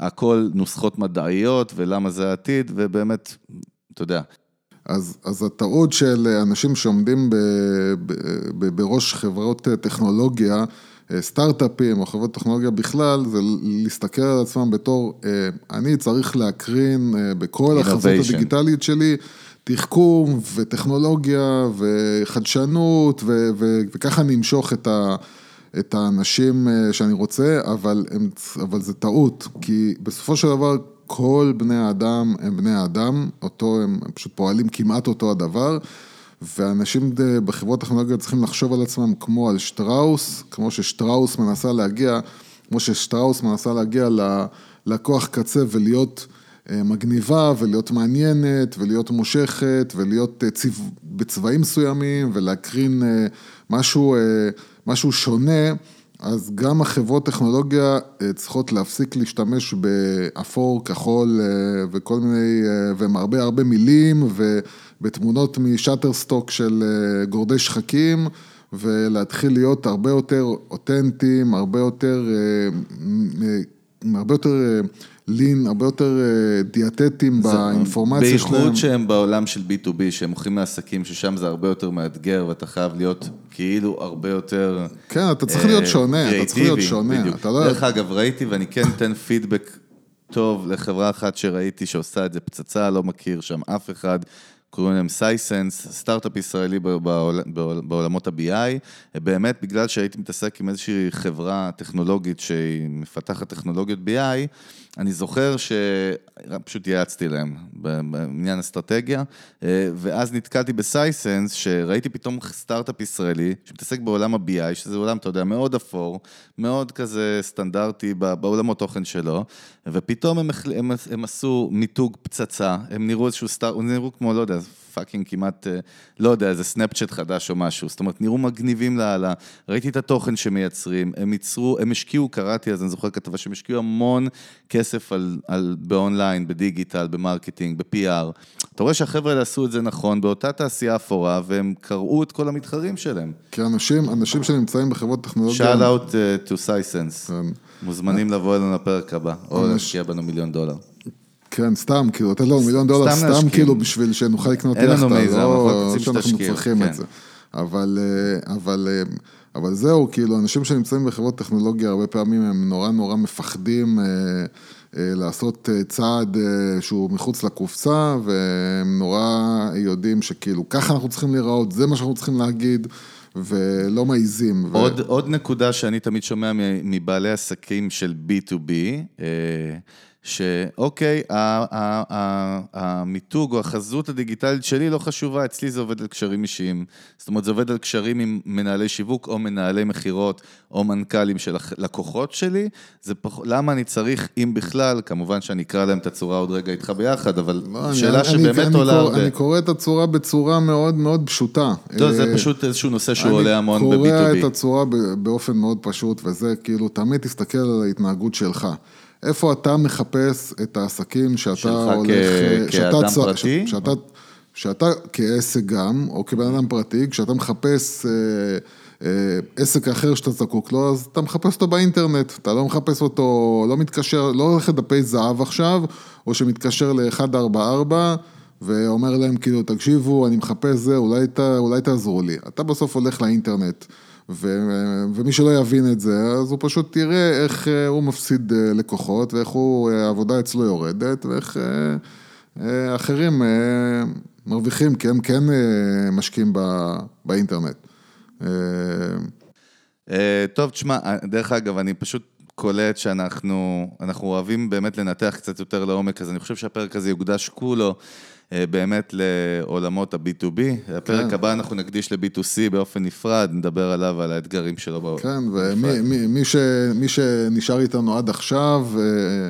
הכל נוסחות מדעיות ולמה זה עתיד, ובאמת, אתה יודע, אז, אז הטעות של אנשים שעומדים ב, ב, ב, בראש חברות טכנולוגיה, סטארט-אפים או חברות טכנולוגיה בכלל, זה להסתכל על עצמם בתור, אני צריך להקרין בכל החזות הדיגיטלית שלי, תחכום וטכנולוגיה וחדשנות, ו, ו, וככה אני אמשוך את ה... את האנשים שאני רוצה, אבל, הם, אבל זה טעות, כי בסופו של דבר כל בני האדם הם בני האדם, אותו הם, הם פשוט פועלים כמעט אותו הדבר, ואנשים בחברות טכנולוגיה צריכים לחשוב על עצמם כמו על שטראוס, כמו ששטראוס מנסה להגיע, כמו ששטראוס מנסה להגיע ללקוח קצה ולהיות מגניבה ולהיות מעניינת ולהיות מושכת ולהיות בצבעים מסוימים ולהקרין משהו... משהו שונה, אז גם החברות טכנולוגיה צריכות להפסיק להשתמש באפור, כחול וכל מיני, ומרבה הרבה מילים, ובתמונות משאטרסטוק של גורדי שחקים, ולהתחיל להיות הרבה יותר אותנטיים, הרבה יותר הרבה יותר לין, הרבה יותר דיאטטים באינפורמציה שלהם. בייחוד שהם בעולם של בי טו בי, שהם הולכים לעסקים, ששם זה הרבה יותר מאתגר, ואתה חייב להיות כאילו הרבה יותר... כן, אתה צריך להיות שונה, אתה צריך להיות שונה. דרך אגב, ראיתי, ואני כן אתן פידבק טוב לחברה אחת שראיתי שעושה את זה פצצה, לא מכיר שם אף אחד, קוראים להם סייסנס, סטארט-אפ ישראלי בעולמות ה-בי איי, באמת בגלל שהייתי מתעסק עם איזושהי חברה טכנולוגית שהיא מפתחת טכנולוגיות בי איי, אני זוכר שפשוט יעצתי להם במניין אסטרטגיה, ואז נתקלתי בסייסנס שראיתי פתאום סטארט-אפ ישראלי שמתעסק בעולם ה-בי איי, שזה עולם, אתה יודע, מאוד אפור, מאוד כזה סטנדרטי בעולמות תוכן שלו, ופתאום הם, הם, הם עשו מיתוג פצצה, הם נראו איזשהו סטארט, הם נראו כמו, לא יודע, פאקינג כמעט, לא יודע, איזה סנאפצ'אט חדש או משהו, זאת אומרת, נראו מגניבים להעלה, ראיתי את התוכן שמייצרים, הם ייצרו, הם השקיעו, קראתי, אז אני זוכר כתבה, שהם השקיעו המון כסף על, על, באונליין, בדיגיטל, במרקטינג, בפי-אר, אתה רואה שהחבר'ה עשו את זה נכון, באותה תעשייה אפורה, והם קראו את כל המתחרים שלהם. כי אנשים, אנשים שנמצאים בחברות טכנולוגיה... Shout out to Sisense, מוזמנים לבוא אלינו לפרק הבא, או להשקיע בנו מיליון דולר. כן, סתם, כאילו, אתה לא, מיליון דולר, סתם כאילו בשביל שנוכל לקנות יחד, אין לנו מיזם, אנחנו צריכים את זה. אבל זהו, כאילו, אנשים שנמצאים בחברות טכנולוגיה, הרבה פעמים הם נורא נורא מפחדים לעשות צעד שהוא מחוץ לקופסה, והם נורא יודעים שכאילו, ככה אנחנו צריכים לראות, זה מה שאנחנו צריכים להגיד, ולא מעיזים. עוד, ו... עוד נקודה שאני תמיד שומע מבעלי עסקים של בי טו בי, שאוקיי, המיתוג או החזות הדיגיטלית שלי לא חשובה, אצלי זה עובד על קשרים אישיים, זאת אומרת זה עובד על קשרים עם מנהלי שיווק או מנהלי מחירות או מנכלים של לקוחות שלי, זה פח... למה אני צריך, אם בכלל, כמובן שאני אקרא להם את הצורה עוד רגע איתך ביחד, אבל לא, שאלה אני, שבאמת אני, עולה אני הרבה. אני קורא את הצורה בצורה מאוד מאוד פשוטה. לא, זה פשוט איזשהו נושא שהוא עולה המון ב-בי טו בי. אני קורא את הצורה באופן מאוד פשוט, וזה כאילו תמיד תסתכל על ההתנהגות שלך. איפה אתה מחפש את העסקים שאתה הולך... שלך כאדם פרטי? שאתה כעסק גם, או כבן אדם פרטי, כשאתה מחפש עסק אחר שאתה זקוק לו, אז אתה מחפש אותו באינטרנט, אתה לא מחפש אותו, לא מתקשר, לא הולך לדפי זהב עכשיו, או שמתקשר ל-אחת ארבע ארבע, ואומר להם כאילו, תקשיבו, אני מחפש זה, אולי תעזרו לי. אתה בסוף הולך לאינטרנט. ומי שלא יבין את זה, אז הוא פשוט תראה איך הוא מפסיד לקוחות, ואיך העבודה אצלו יורדת, ואיך אחרים מרוויחים, כי הם כן משקיעים באינטרנט. טוב, תשמע, דרך אגב, אני פשוט קולט שאנחנו אוהבים באמת לנתח קצת יותר לעומק, אז אני חושב שהפרק הזה יוקדש כולו, באמת לעולמות ה-בי טו בי, הפרק הבא אנחנו נקדיש ל-בי טו סי באופן נפרד, נדבר עליו ועל האתגרים שלו. כן, ומי שנשאר איתנו עד עכשיו...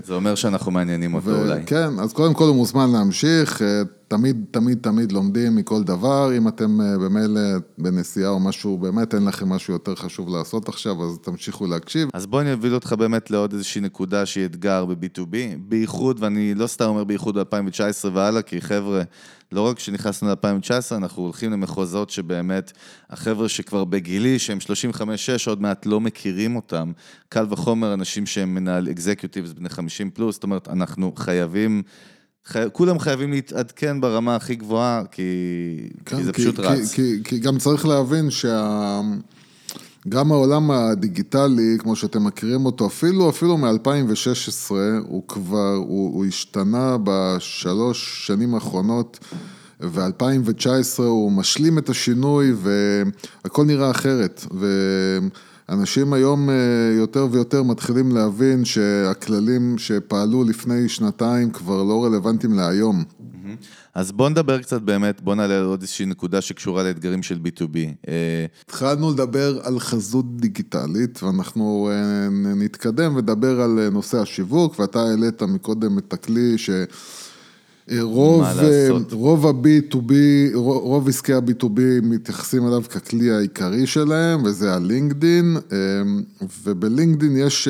זה אומר שאנחנו מעניינים אותו אולי. כן, אז קודם כל הוא מוזמן להמשיך, תמיד, תמיד, תמיד לומדים מכל דבר, אם אתם במילא בנסיעה או משהו, באמת אין לכם משהו יותר חשוב לעשות עכשיו, אז תמשיכו להקשיב. אז בואו אני אביא אותך באמת לעוד איזושהי נקודה שהיא אתגר ב-בי טו בי, בייחוד, ואני לא סתם אומר בייחוד ב-אלפיים תשע עשרה והלאה, כי חבר'ה, לא רק שנכנסנו ל-אלפיים תשע עשרה, אנחנו הולכים למחוזות שבאמת, החבר'ה שכבר בגילי, שהם שלושים וחמש שש, עוד מעט לא מכירים אותם, קל וחומר, אנשים שהם מנהל אקזקיוטיבס בני חמישים פלוס, זאת אומרת, אנחנו חייבים חי... כולם חייבים להתעדכן ברמה הכי גבוהה, כי, כן, כי זה כי, פשוט כי, רץ. כי, כי גם צריך להבין שה... גם העולם הדיגיטלי, כמו שאתם מכירים אותו, אפילו, אפילו מ-אלפיים שש עשרה, הוא כבר, הוא, הוא השתנה בשלוש שנים האחרונות, ו-אלפיים תשע עשרה הוא משלים את השינוי, והכל נראה אחרת, ו... אנשים היום יותר ויותר מתחילים להבין שהכללים שפעלו לפני שנתיים כבר לא רלוונטיים להיום. אז בוא נדבר קצת באמת, בוא נעלה עוד איזושהי נקודה שקשורה לאתגרים של בי טו בי. התחלנו לדבר על חזות דיגיטלית, ואנחנו נתקדם ודבר על נושא השיווק, ואתה העלית מקודם את הכלי ש... רוב, רוב ה-בי טו בי, רוב עסקי ה-בי טו בי מתייחסים אליו ככלי העיקרי שלהם, וזה הלינקדין, ובלינקדין יש,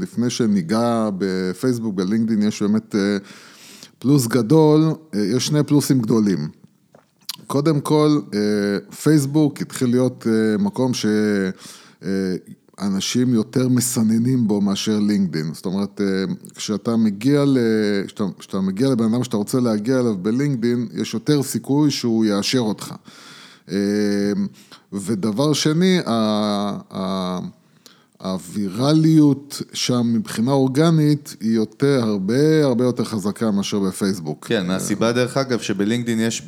לפני שניגע בפייסבוק, בלינקדין יש באמת פלוס גדול, יש שני פלוסים גדולים. קודם כל, פייסבוק התחיל להיות מקום ש... אנשים יותר מסננים בו מאשר לינקדין. זאת אומרת, כשאתה מגיע, ל... כשאתה, כשאתה מגיע לבן אדם שאתה רוצה להגיע אליו בלינקדין, יש יותר סיכוי שהוא יאשר אותך. ודבר שני, הווירליות שם מבחינה אורגנית היא יותר, הרבה הרבה יותר חזקה מאשר בפייסבוק. כן, הסיבה דרך אגב שבלינקדין יש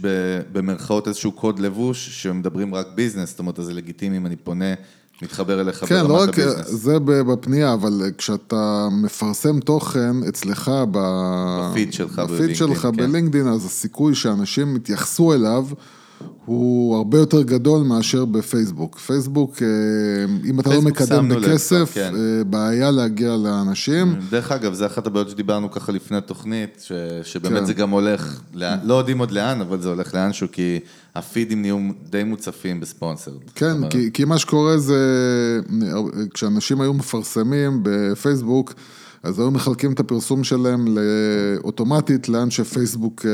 במרכאות איזשהו קוד לבוש שמדברים רק ביזנס, זאת אומרת, זה לגיטימי אם אני פונה, מתחבר אליך כן, ברמת לא רק, הביזנס. זה בפנייה, אבל כשאתה מפרסם תוכן אצלך ב... בפיד שלך בפיד שלך בלינקדין, כן. אז הסיכוי שאנשים מתייחסו אליו הוא הרבה יותר גדול מאשר בפייסבוק. פייסבוק, אם אתה לא מקדם בכסף, בעיה להגיע לאנשים. דרך אגב, זה אחת הבעיות שדיברנו ככה לפני התוכנית, שבאמת זה גם הולך, לא יודעים עוד לאן, אבל זה הולך לאנשהו, כי הפידים נהיו די מוצפים בספונסר. כן, כי מה שקורה זה, כשאנשים היו מפרסמים בפייסבוק, אז היום מחלקים את הפרסום שלהם לאוטומטית, לאן שפייסבוק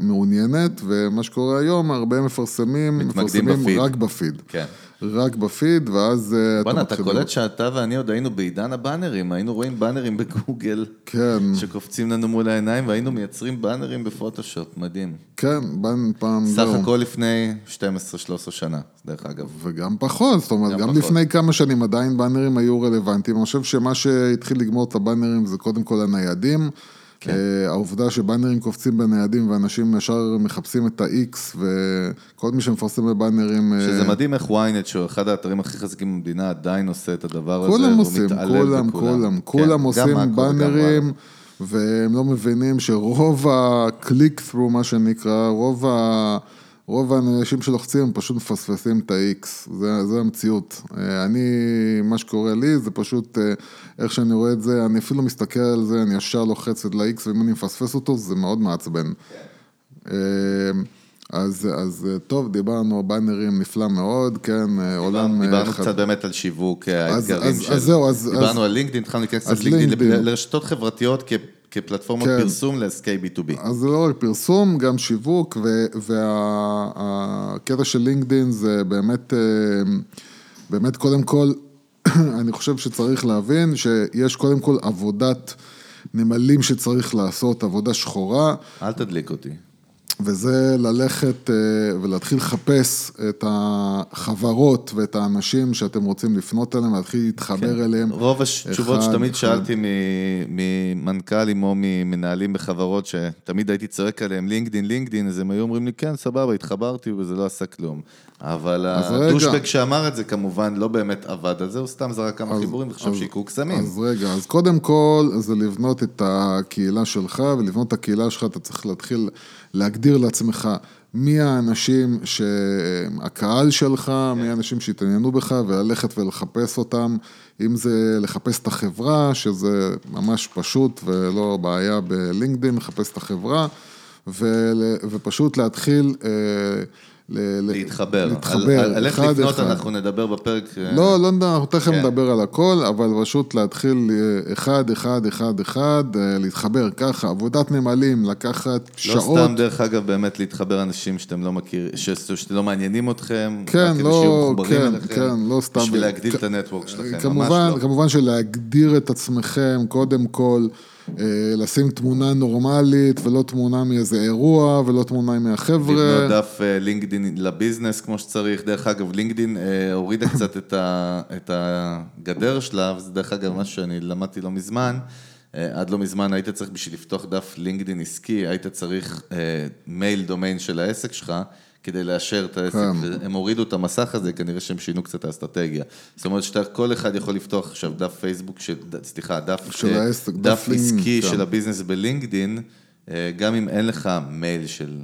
מעוניינת, ומה שקורה היום, הרבה מפרסמים, מפרסמים רק בפיד. כן. רק בפיד, ואז... בנה, אתה קולט שאתה ואני עוד היינו בעידן הבאנרים, היינו רואים באנרים בגוגל, כן. שקופצים לנו מול העיניים, והיינו מייצרים באנרים בפוטושופ, מדהים. כן, בן פעם... סך לא. הכל לפני שתים עשרה שלוש עשרה שנה, דרך אגב. וגם פחות, זאת אומרת, גם, גם פחות. לפני כמה שנים עדיין באנרים היו רלוונטיים, אני חושב שמה שהתחיל לגמור את הבאנרים זה קודם כל הניידים, כן. העובדה שבאנרים קופצים בניידים ואנשים ישר מחפשים את ה-X וכל מי שמפרסם בבאנרים... שזה מדהים איך וויינט, שהוא אחד האתרים הכי חזקים במדינה, עדיין עושה את הדבר הזה. כולם עושים, כולם, כולם, כולם עושים באנרים, והם לא מבינים שרוב ה-click-through, מה שנקרא, רוב ה... רוב האנשים שלוחצים פשוט מפספסים את ה-X, זה, זה המציאות. אני, מה שקורה לי, זה פשוט, איך שאני רואה את זה, אני אפילו מסתכל על זה, אני ישר לוחץ את ה-X, ואם אני מפספס אותו, זה מאוד מעצבן. אז, אז טוב, דיברנו, באנרים נפלא מאוד, כן, עולם... דיברנו קצת באמת על שיווק, האתגרים של... דיברנו על לינקדין, התחלנו לקראת קצת לינקדין, לרשתות חברתיות כ... כפלטפורמת פרסום לעסקי בי טו בי. אז זה לא רק פרסום, גם שיווק, והקטע של לינקדין זה באמת, באמת קודם כל, אני חושב שצריך להבין שיש קודם כל עבודת נמלים שצריך לעשות, עבודה שחורה. אל תדליק אותי. וזה ללכת ולהתחיל לחפש את החברות ואת האנשים שאתם רוצים לפנות אליהם, להתחיל להתחבר אליהם. רוב התשובות שתמיד שאלתי ממנכ"לים או ממנהלים בחברות, שתמיד הייתי צועק עליהם, לינקדין, לינקדין, אז הם היו אומרים לי, כן, סבבה, התחברתי וזה לא עשה כלום. אבל הדושבק שאמר את זה כמובן לא באמת עבד על זה, הוא סתם זרק כמה חיבורים וחשב שיקרו קסמים. אז רגע, אז קודם כל זה לבנות את הקהילה שלך, ולבנות את הקהילה שלך אתה צריך להתחיל להגדיר לעצמך מי האנשים שהקהל שלך, מי האנשים שהתעניינו בך, וללכת ולחפש אותם, אם זה לחפש את החברה, שזה ממש פשוט ולא בעיה בלינקדין, לחפש את החברה, ופשוט להתחיל... להתחבר, על איך לפנות אנחנו נדבר בפרק לא, לא נדבר, אנחנו תכף נדבר על הכל, אבל פשוט להתחיל אחד, אחד, אחד, אחד להתחבר ככה, עבודת נמלים לקחת שעות. לא סתם דרך אגב באמת להתחבר אנשים שאתם לא מכירים, שאתם לא מעניינים אתכם, כן, לא, כן, כן, לא סתם בשביל להגדיל את הנטוורק שלכם, כמובן, כמובן שלהגדיר את עצמכם קודם כל לשים תמונה נורמלית, ולא תמונה מאיזה אירוע, ולא תמונה מהחבר'ה. לבנות דף לינקדין לביזנס כמו שצריך. דרך אגב, לינקדין הורידה קצת את הגדר שלה, וזה דרך אגב משהו שאני למדתי לא מזמן. עד לא מזמן היית צריך בשביל לפתוח דף לינקדין עסקי, היית צריך מייל דומיין של העסק שלך, כדי לאשר את העסק, הם הורידו את המסך הזה, כנראה שהם שינו קצת האסטרטגיה. זאת אומרת, שכל אחד יכול לפתוח עכשיו דף פייסבוק, סליחה, דף עסקי של הביזנס בלינקדין, גם אם אין לך מייל של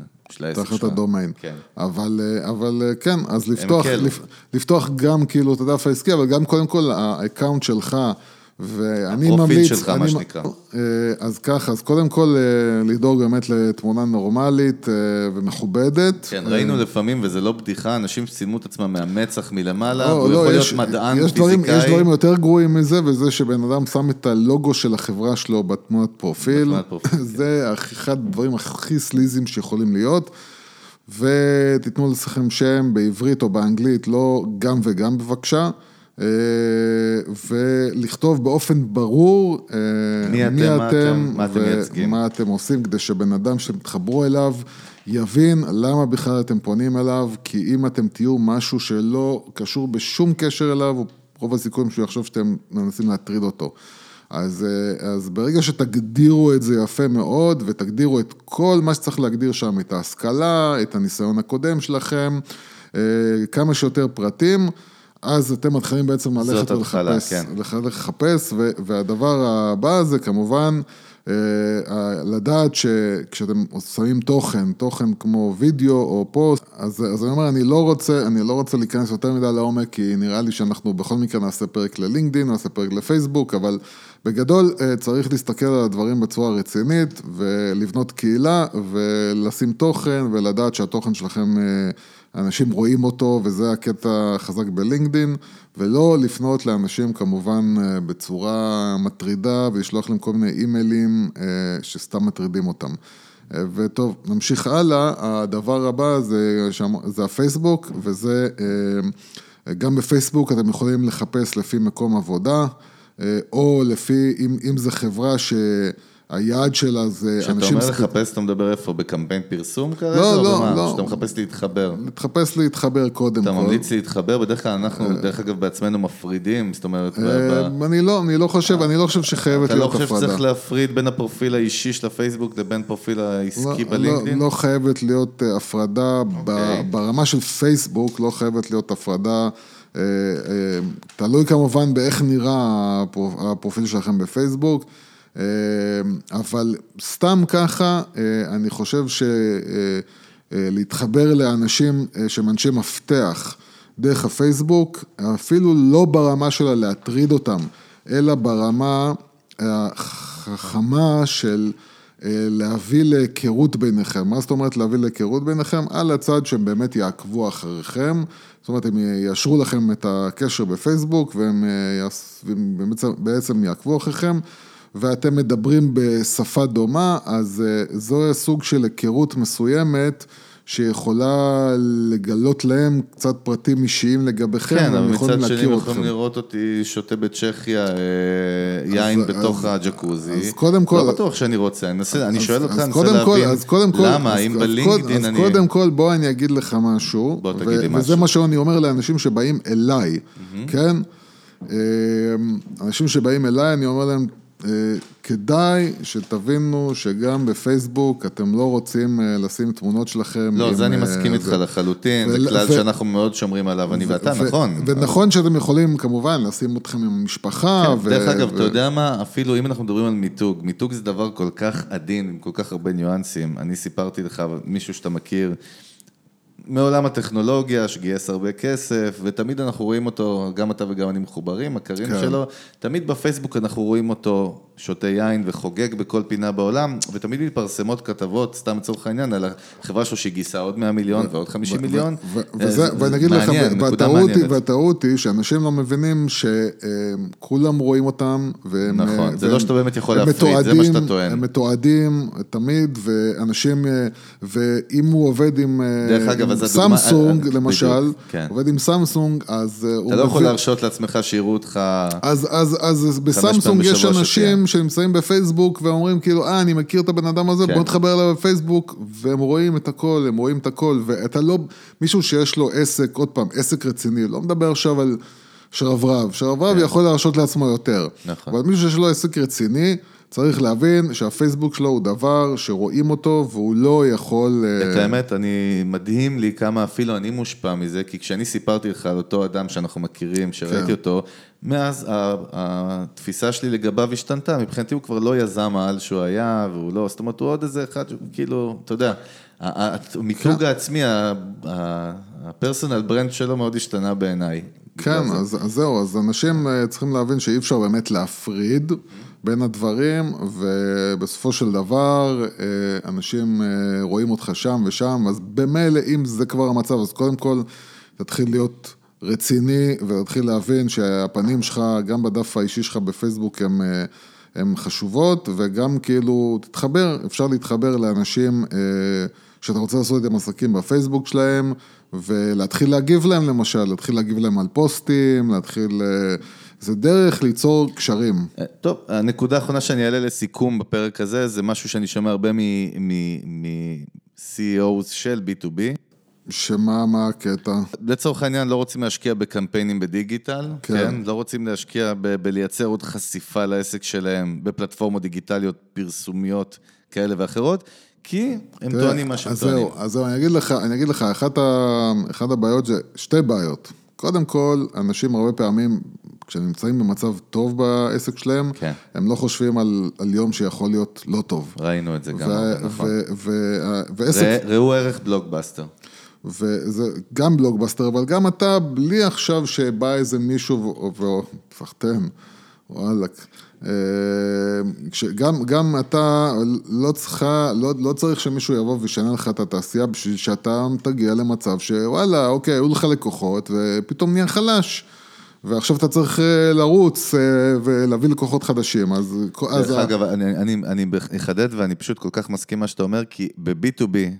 העסק שלך. תחת הדומיין. אבל כן, אז לפתוח גם כאילו את הדף העסקי, אבל גם קודם כל האקאונט שלך, ואני ממליץ... הפרופיל שלך, מה שנקרא. אז ככה, אז קודם כל לדאוג באמת לתמונה נורמלית ומכובדת. כן, ראינו לפעמים, וזה לא בדיחה, אנשים שצילמו את עצמם מהמצח מלמעלה, הוא יכול להיות מדען פיזיקאי. יש דברים יותר גרועים מזה, וזה שבן אדם שם את הלוגו של החברה שלו בתמונת פרופיל. זה אחד הדברים הכי סליזים שיכולים להיות. ותתנו לסכם שם בעברית או באנגלית, לא גם וגם בבקשה. ולכתוב באופן ברור מי, מי אתם, אתם מה אתם מייצגים, ומה אתם עושים, כדי שבן אדם שתחברו אליו יבין למה בכלל אתם פונים אליו, כי אם אתם תהיו משהו שלא קשור בשום קשר אליו, רוב הסיכויים שהוא יחשוב שאתם מנסים להטריד אותו. אז, אז ברגע שתגדירו את זה יפה מאוד, ותגדירו את כל מה שצריך להגדיר שם, את ההשכלה, את הניסיון הקודם שלכם, כמה שיותר פרטים, אז אתם מתחילים בעצם ללכת ולחפש, כן. לחפש, והדבר הבא זה כמובן, לדעת שכשאתם שמים תוכן, תוכן כמו וידאו או פוסט, אז, אז אני אומר, אני לא רוצה, אני לא רוצה להיכנס יותר מדי לעומק, כי נראה לי שאנחנו בכל מקרה נעשה פרק ללינקדין, נעשה פרק לפייסבוק, אבל בגדול צריך להסתכל על הדברים בצורה רצינית, ולבנות קהילה, ולשים תוכן, ולדעת שהתוכן שלכם, אנשים רואים אותו, וזה הקטע החזק בלינקדין, ולא לפנות לאנשים כמובן בצורה מטרידה, ולשלוח להם כל מיני אימיילים שסתם מטרידים אותם. וטוב, נמשיך הלאה, הדבר הבא זה, זה הפייסבוק, וזה גם בפייסבוק אתם יכולים לחפש לפי מקום עבודה, או לפי, אם, אם זה חברה ש... היעד שלה זה אנשים... כשאתה אומר לחפש, אתה מדבר איפה? בקמפיין פרסום כרגע? לא, לא, לא. שאתה מחפש להתחבר. לחפש להתחבר קודם. אתה ממליץ להתחבר, בדרך כלל אנחנו, דרך אגב, בעצמנו מפרידים, זאת אומרת... אני לא, אני לא חושב, אני לא חושב שחייבת להיות הפרדה. אתה לא חושב שצריך להפריד בין הפרופיל האישי של הפייסבוק לבין פרופיל העסקי בלינקדין? לא חייבת להיות הפרדה, ברמה של פייסבוק לא חייבת להיות הפרדה, תלוי כמובן באיך נראה הפרופיל שלכם בפייסבוק, אבל סתם ככה, אני חושב שלהתחבר לאנשים שמנשי מפתח דרך הפייסבוק, אפילו לא ברמה שלה להטריד אותם, אלא ברמה החכמה של להביא להיכרות ביניכם. מה זאת אומרת להביא להיכרות ביניכם? על הצד שהם באמת יעקבו אחריכם, זאת אומרת, הם יאשרו לכם את הקשר בפייסבוק, והם בעצם יעקבו אחריכם, ואתם מדברים בשפה דומה, אז זו סוג של היכרות מסוימת, שיכולה לגלות להם קצת פרטים אישיים לגביכם. כן, אבל מצד שני, הם יכולים לראות אותי שותה בצ'כיה, יין בתוך הג'קוזי. אז קודם כל... לא בטוח שאני רוצה, אני שואל אותך, אני רוצה להבין למה, אם בלינקדין אני... אז קודם כל, בוא אני אגיד לך משהו, וזה מה שאני אומר לאנשים שבאים אליי, כן? אנשים שבאים אליי, אני אומר להם, כדאי שתבינו שגם בפייסבוק אתם לא רוצים לשים תמונות שלכם. לא, זה אני מסכים איתך לחלוטין, זה כלל שאנחנו מאוד שומרים עליו, אני ואתה, נכון. ונכון שאתם יכולים כמובן לשים אתכם עם המשפחה. דרך אגב, אתה יודע מה, אפילו אם אנחנו מדברים על מיתוג, מיתוג זה דבר כל כך עדין, עם כל כך הרבה ניואנסים. אני סיפרתי לך, מישהו שאתה מכיר, מעולם הטכנולוגיה, שגייס הרבה כסף, ותמיד אנחנו רואים אותו, גם אתה וגם אני מחוברים, הקרים כן. שלו, תמיד בפייסבוק אנחנו רואים אותו שותה יין וחוגג בכל פינה בעולם, ותמיד מתפרסמות כתבות, סתם לצורך העניין, על החברה שלו שגייסה עוד מאה מיליון ועוד חמישים מיליון. ואני אגיד לך, והטעות היא שאנשים לא מבינים שכולם רואים אותם, נכון, זה לא שאתה באמת יכול להפריד, זה מה שאתה טוען. הם מתועדים תמיד, ואנשים, ואם הוא עובד עם... דרך אגב, סמסונג למשל, עובד עם סמסונג, אז... אתה לא יכול להרשות לעצמך שיראו אותך... אז בסמסונג יש אנשים שנמצאים בפייסבוק ואומרים כאילו, אה, אני מכיר את הבן אדם הזה, בוא נתחבר אליו בפייסבוק, והם רואים את הכל, הם רואים את הכל, ואתה לא... מישהו שיש לו עסק, עוד פעם, עסק רציני, לא מדבר עכשיו על שרברב, שרברב יכול להרשות לעצמו יותר, אבל מישהו שיש לו עסק רציני, צריך להבין שהפייסבוק שלו הוא דבר שרואים אותו, והוא לא יכול... את האמת, אני מדהים לי כמה אפילו אני מושפע מזה, כי כשאני סיפרתי לך על אותו אדם שאנחנו מכירים, שראיתי אותו, מאז התפיסה שלי לגביו השתנתה, מבחינתי הוא כבר לא יזם העל שהוא היה, והוא לא, זאת אומרת, הוא עוד איזה אחד, כאילו, אתה יודע, המיתוג העצמי, הפרסונל ברנד שלו מאוד השתנה בעיניי. כן, אז זהו, אז אנשים צריכים להבין שאי אפשר באמת להפריד, בין הדברים, ובסופו של דבר, אנשים רואים אותך שם ושם, אז במילא, אם זה כבר המצב, אז קודם כל, תתחיל להיות רציני, ותתחיל להבין שהפנים שלך, גם בדף האישי שלך בפייסבוק, הם, הם חשובות, וגם כאילו, תתחבר, אפשר להתחבר לאנשים שאתה רוצה לעשות את המסקים בפייסבוק שלהם, ולהתחיל להגיב להם למשל, להתחיל להגיב להם על פוסטים, להתחיל... זה דרך ליצור קשרים. טוב, הנקודה האחרונה שאני אעלה לסיכום בפרק הזה, זה משהו שאני שומע הרבה מ-סי אי או של בי טו בי. שמה, מה הקטע? לצורך העניין, לא רוצים להשקיע בקמפיינים בדיגיטל, כן. כן? לא רוצים להשקיע ב- בלייצר עוד חשיפה לעסק שלהם, בפלטפורמות דיגיטליות, פרסומיות כאלה ואחרות, כי הם תראה, טוענים מה שהם אז טוענים. זהו, אז זהו, אני אגיד לך, אני אגיד לך אחת, ה, אחת הבעיות, שתי בעיות. קודם כל, אנשים הרבה פעמים, כשנמצאים במצב טוב בעסק שלהם, כן. הם לא חושבים על, על יום שיכול להיות לא טוב. ראינו את זה ו- גם. ו- נכון. ו- ו- ועסק... ר- ראו ערך בלוגבאסטר. וזה גם בלוגבאסטר, אבל גם אתה, בלי עכשיו שבא איזה מישהו, ופחתן, וואלק, גם, גם אתה לא צריכה, לא, לא צריך שמישהו יבוא וישנה לך את התעשייה, בשביל שאתה תגיע למצב שוואלה, אוקיי, היו לך לקוחות, ופתאום נהיה חלש. ועכשיו אתה צריך לרוץ ולהביא לקוחות חדשים. אז, אז אגב, ה... אני, אני, אני אחדד ואני פשוט כל כך מסכים מה שאתה אומר, כי ב-בי טו בי,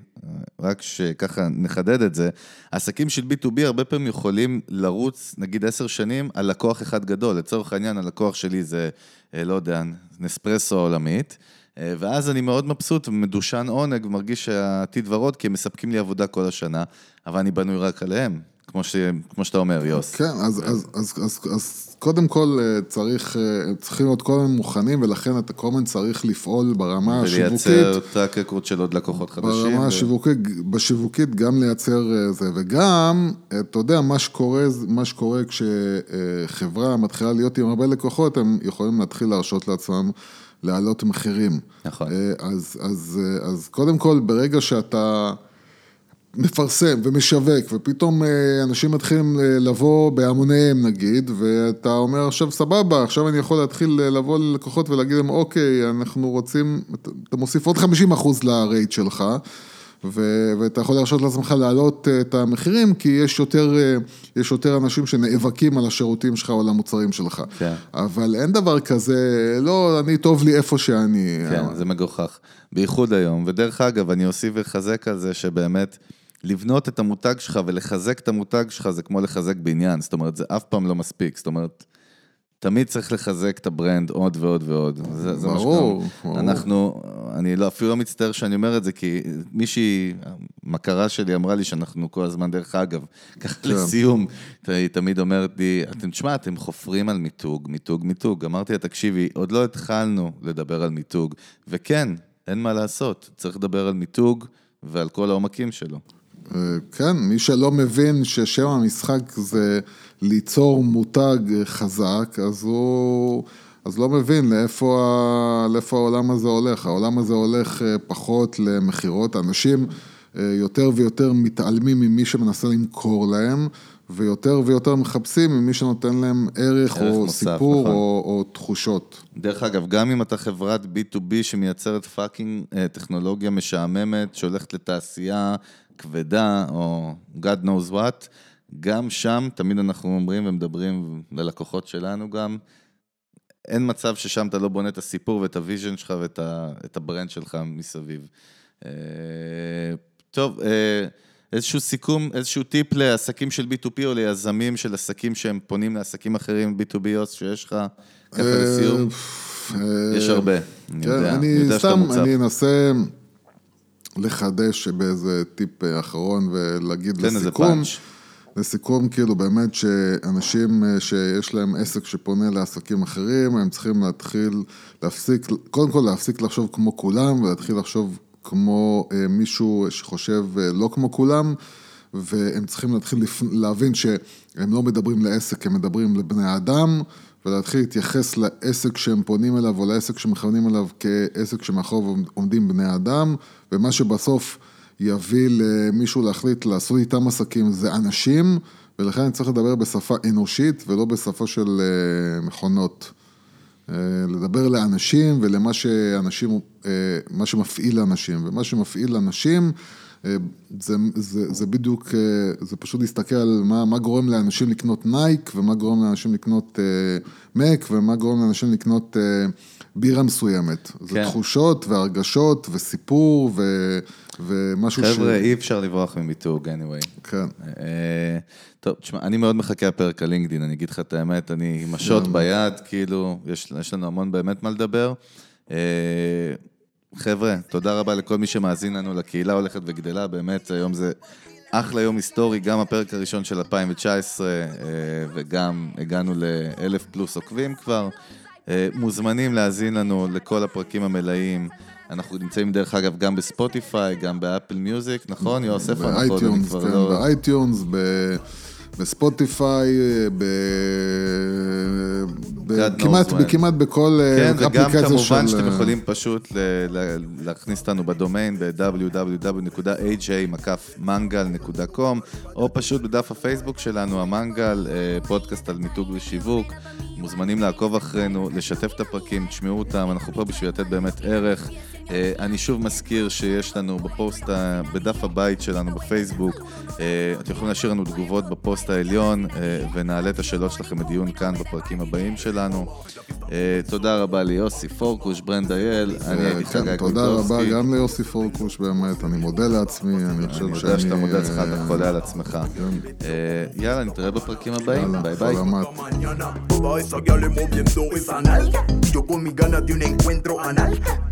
רק שככה נחדד את זה, עסקים של בי טו בי הרבה פעמים יכולים לרוץ, נגיד עשר שנים, על לקוח אחד גדול. לצורך העניין, הלקוח שלי זה, לא יודע, נספרסו עולמית, ואז אני מאוד מבסוט ומדושן עונג, מרגיש שהעתיד ורוד, כי הם מספקים לי עבודה כל השנה, אבל אני בנוי רק עליהם. כמו ש... כמו שאתה אומר, יוס. כן, אז, אז, אז, אז, אז קודם כל צריך, צריכים להיות כל מיני מוכנים, ולכן אתה כל מיני צריך לפעול ברמה השיווקית. ולייצר אותה קרות של עוד לקוחות חדשים. ברמה ו... השיווקית, בשיווקית גם לייצר זה, וגם, אתה יודע, מה שקורה, מה שקורה כשחברה מתחילה להיות עם הרבה לקוחות, הם יכולים להתחיל להרשות לעצמם, להעלות מחירים. נכון. אז, אז, אז קודם כל, ברגע שאתה... מפרסם ומשווק, ופתאום אנשים מתחילים לבוא בהמוניהם נגיד, ואתה אומר עכשיו סבבה, עכשיו אני יכול להתחיל לבוא ללקוחות ולהגיד להם אוקיי, אנחנו רוצים, אתה מוסיף עוד חמישים אחוז לרייט שלך, ו- ואתה יכול להרשות לעצמך להעלות את המחירים, כי יש יותר, יש יותר אנשים שנאבקים על השירותים שלך או על המוצרים שלך. כן. אבל אין דבר כזה, לא, אני טוב לי איפה שאני. כן, אבל... זה מגוחך. בייחוד היום, ודרך אגב, אני אוסיף וחזק על זה שבאמת... לבנות את המותג שלך ולחזק את המותג שלך, זה כמו לחזק בעניין, זאת אומרת, זה אף פעם לא מספיק, זאת אומרת, תמיד צריך לחזק את הברנד עוד ועוד ועוד. זה, זה ברור, ברור. אנחנו, אני לא, אפילו לא מצטער שאני אומר את זה, כי מישהי, המכרה שלי אמרה לי שאנחנו כל הזמן, דרך אגב, ככה לסיום, היא תמיד אומרת לי, אתם תשמע, אתם חופרים על מיתוג, מיתוג, מיתוג. אמרתי לה, תקשיבי, עוד לא התחלנו לדבר על מיתוג, וכן, אין מה לעשות, צריך לדבר על מיתוג ועל כל העומקים שלו. כן, מי שלא מבין ששם המשחק זה ליצור מותג חזק, אז הוא אז לא מבין לאיפה, לאיפה העולם הזה הולך. העולם הזה הולך פחות למחירות. אנשים יותר ויותר מתעלמים ממי שמנסה למכור להם, ויותר ויותר מחפשים ממי שנותן להם ערך, ערך או מוסף, סיפור נכון. או, או תחושות. דרך אגב, גם אם אתה חברת בי טו בי שמייצרת פאקינג טכנולוגיה משעממת, שהולכת לתעשייה כבדה, או God knows what, גם שם תמיד אנחנו אומרים ומדברים ללקוחות שלנו גם, אין מצב ששם אתה לא בונה את הסיפור ואת הוויז'ן שלך ואת ה, את הברנד שלך מסביב. אה, טוב, אה, איזשהו סיכום, איזשהו טיפ לעסקים של בי טו פי או ליזמים של עסקים שהם פונים לעסקים אחרים, בי טו בי שיש לך ככה לסיום? יש הרבה, אני יודע. אני סתם, אני אנסה לחדש באיזה טיפ אחרון ולהגיד לסיכום. לסיכום, כאילו באמת שאנשים שיש להם עסק שפונה לעסקים אחרים, הם צריכים להתחיל להפסיק, קודם כל להפסיק לחשוב כמו כולם ולהתחיל לחשוב כמו מישהו שחושב לא כמו כולם, והם צריכים להתחיל להבין שהם לא מדברים לעסק, הם מדברים לבני אדם, ולהתחיל להתייחס לעסק שהם פונים אליו, או לעסק שמכוונים אליו כעסק שמאחור עומדים בני אדם, ומה שבסוף יביא למישהו להחליט לעשות איתם עסקים זה אנשים, ולכן אני צריך לדבר בשפה אנושית, ולא בשפה של מכונות. לדבר לאנשים ולמה שאנשים, מה שמפעיל לאנשים, ומה שמפעיל לאנשים זה, זה, זה בדיוק, זה פשוט להסתכל על מה, מה גורם לאנשים לקנות נייק, ומה גורם לאנשים לקנות מק, ומה גורם לאנשים לקנות בירה מסוימת. כן. זה תחושות והרגשות וסיפור ו, ומשהו חבר'ה, ש... חבר'ה, אי אפשר לברוח ממיתוג, anyway. כן. אה, טוב, תשמע, אני מאוד מחכה הפרק על לינקדין, אני אגיד לך את האמת, אני עם השוט ביד, כאילו, יש, יש לנו המון באמת מה לדבר. אה... חבר'ה, תודה רבה לכל מי שמאזין לנו, לקהילה הולכת וגדלה, באמת היום זה אחלה יום היסטורי, גם הפרק הראשון של אלפיים תשע עשרה, וגם הגענו לאלף פלוס עוקבים כבר, מוזמנים להאזין לנו לכל הפרקים המלאים, אנחנו נמצאים דרך אגב גם בספוטיפיי, גם באפל מיוזיק, נכון יוסף? באייטיונס, כן, באייטיונס, ב... בספוטיפיי, כמעט בכל אפליקציה של... וגם כמובן שאתם יכולים פשוט להכניס אותנו בדומיין ב-דאבליו דאבליו דאבליו נקודה איי ג'יי מקף מנגל נקודה קום או פשוט בדף הפייסבוק שלנו, המנגל, פודקאסט על מיתוג ושיווק. מוזמנים לעקוב אחרינו, לשתף את הפרקים, תשמעו אותם, אנחנו פה בשביל לתת באמת ערך. אני שוב מזכיר שיש לנו בפוסט, בדף הבית שלנו בפייסבוק, אתם יכולים להשאיר לנו תגובות בפוסט העליון, ונעלה את השאלות שלכם בדיון כאן בפרקים הבאים שלנו. תודה רבה ליוסי פורקוש, ברנד אייל, אני הייתי חגי גולדובסקי. תודה רבה גם ליוסי פורקוש, באמת, אני מודה לעצמי, אני חושב שאני... אני יודע שאתה מודה לך, אתה חולה על עצמך. יאללה, נתראה בפרקים הבאים, ביי ביי.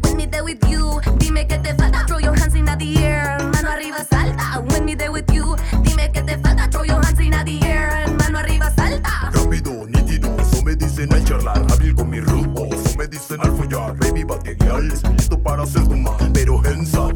When me there with you, dime que te falta. Throw your hands in the air, mano arriba salta. When me there with you, dime que te falta. Throw your hands in the air, mano arriba salta. Rápido, nítido, eso me dicen al charlar. Abrir con mi rumbo, eso me dicen al follar. Baby, bateguial, estoy listo para ser tu man. Pero hands up,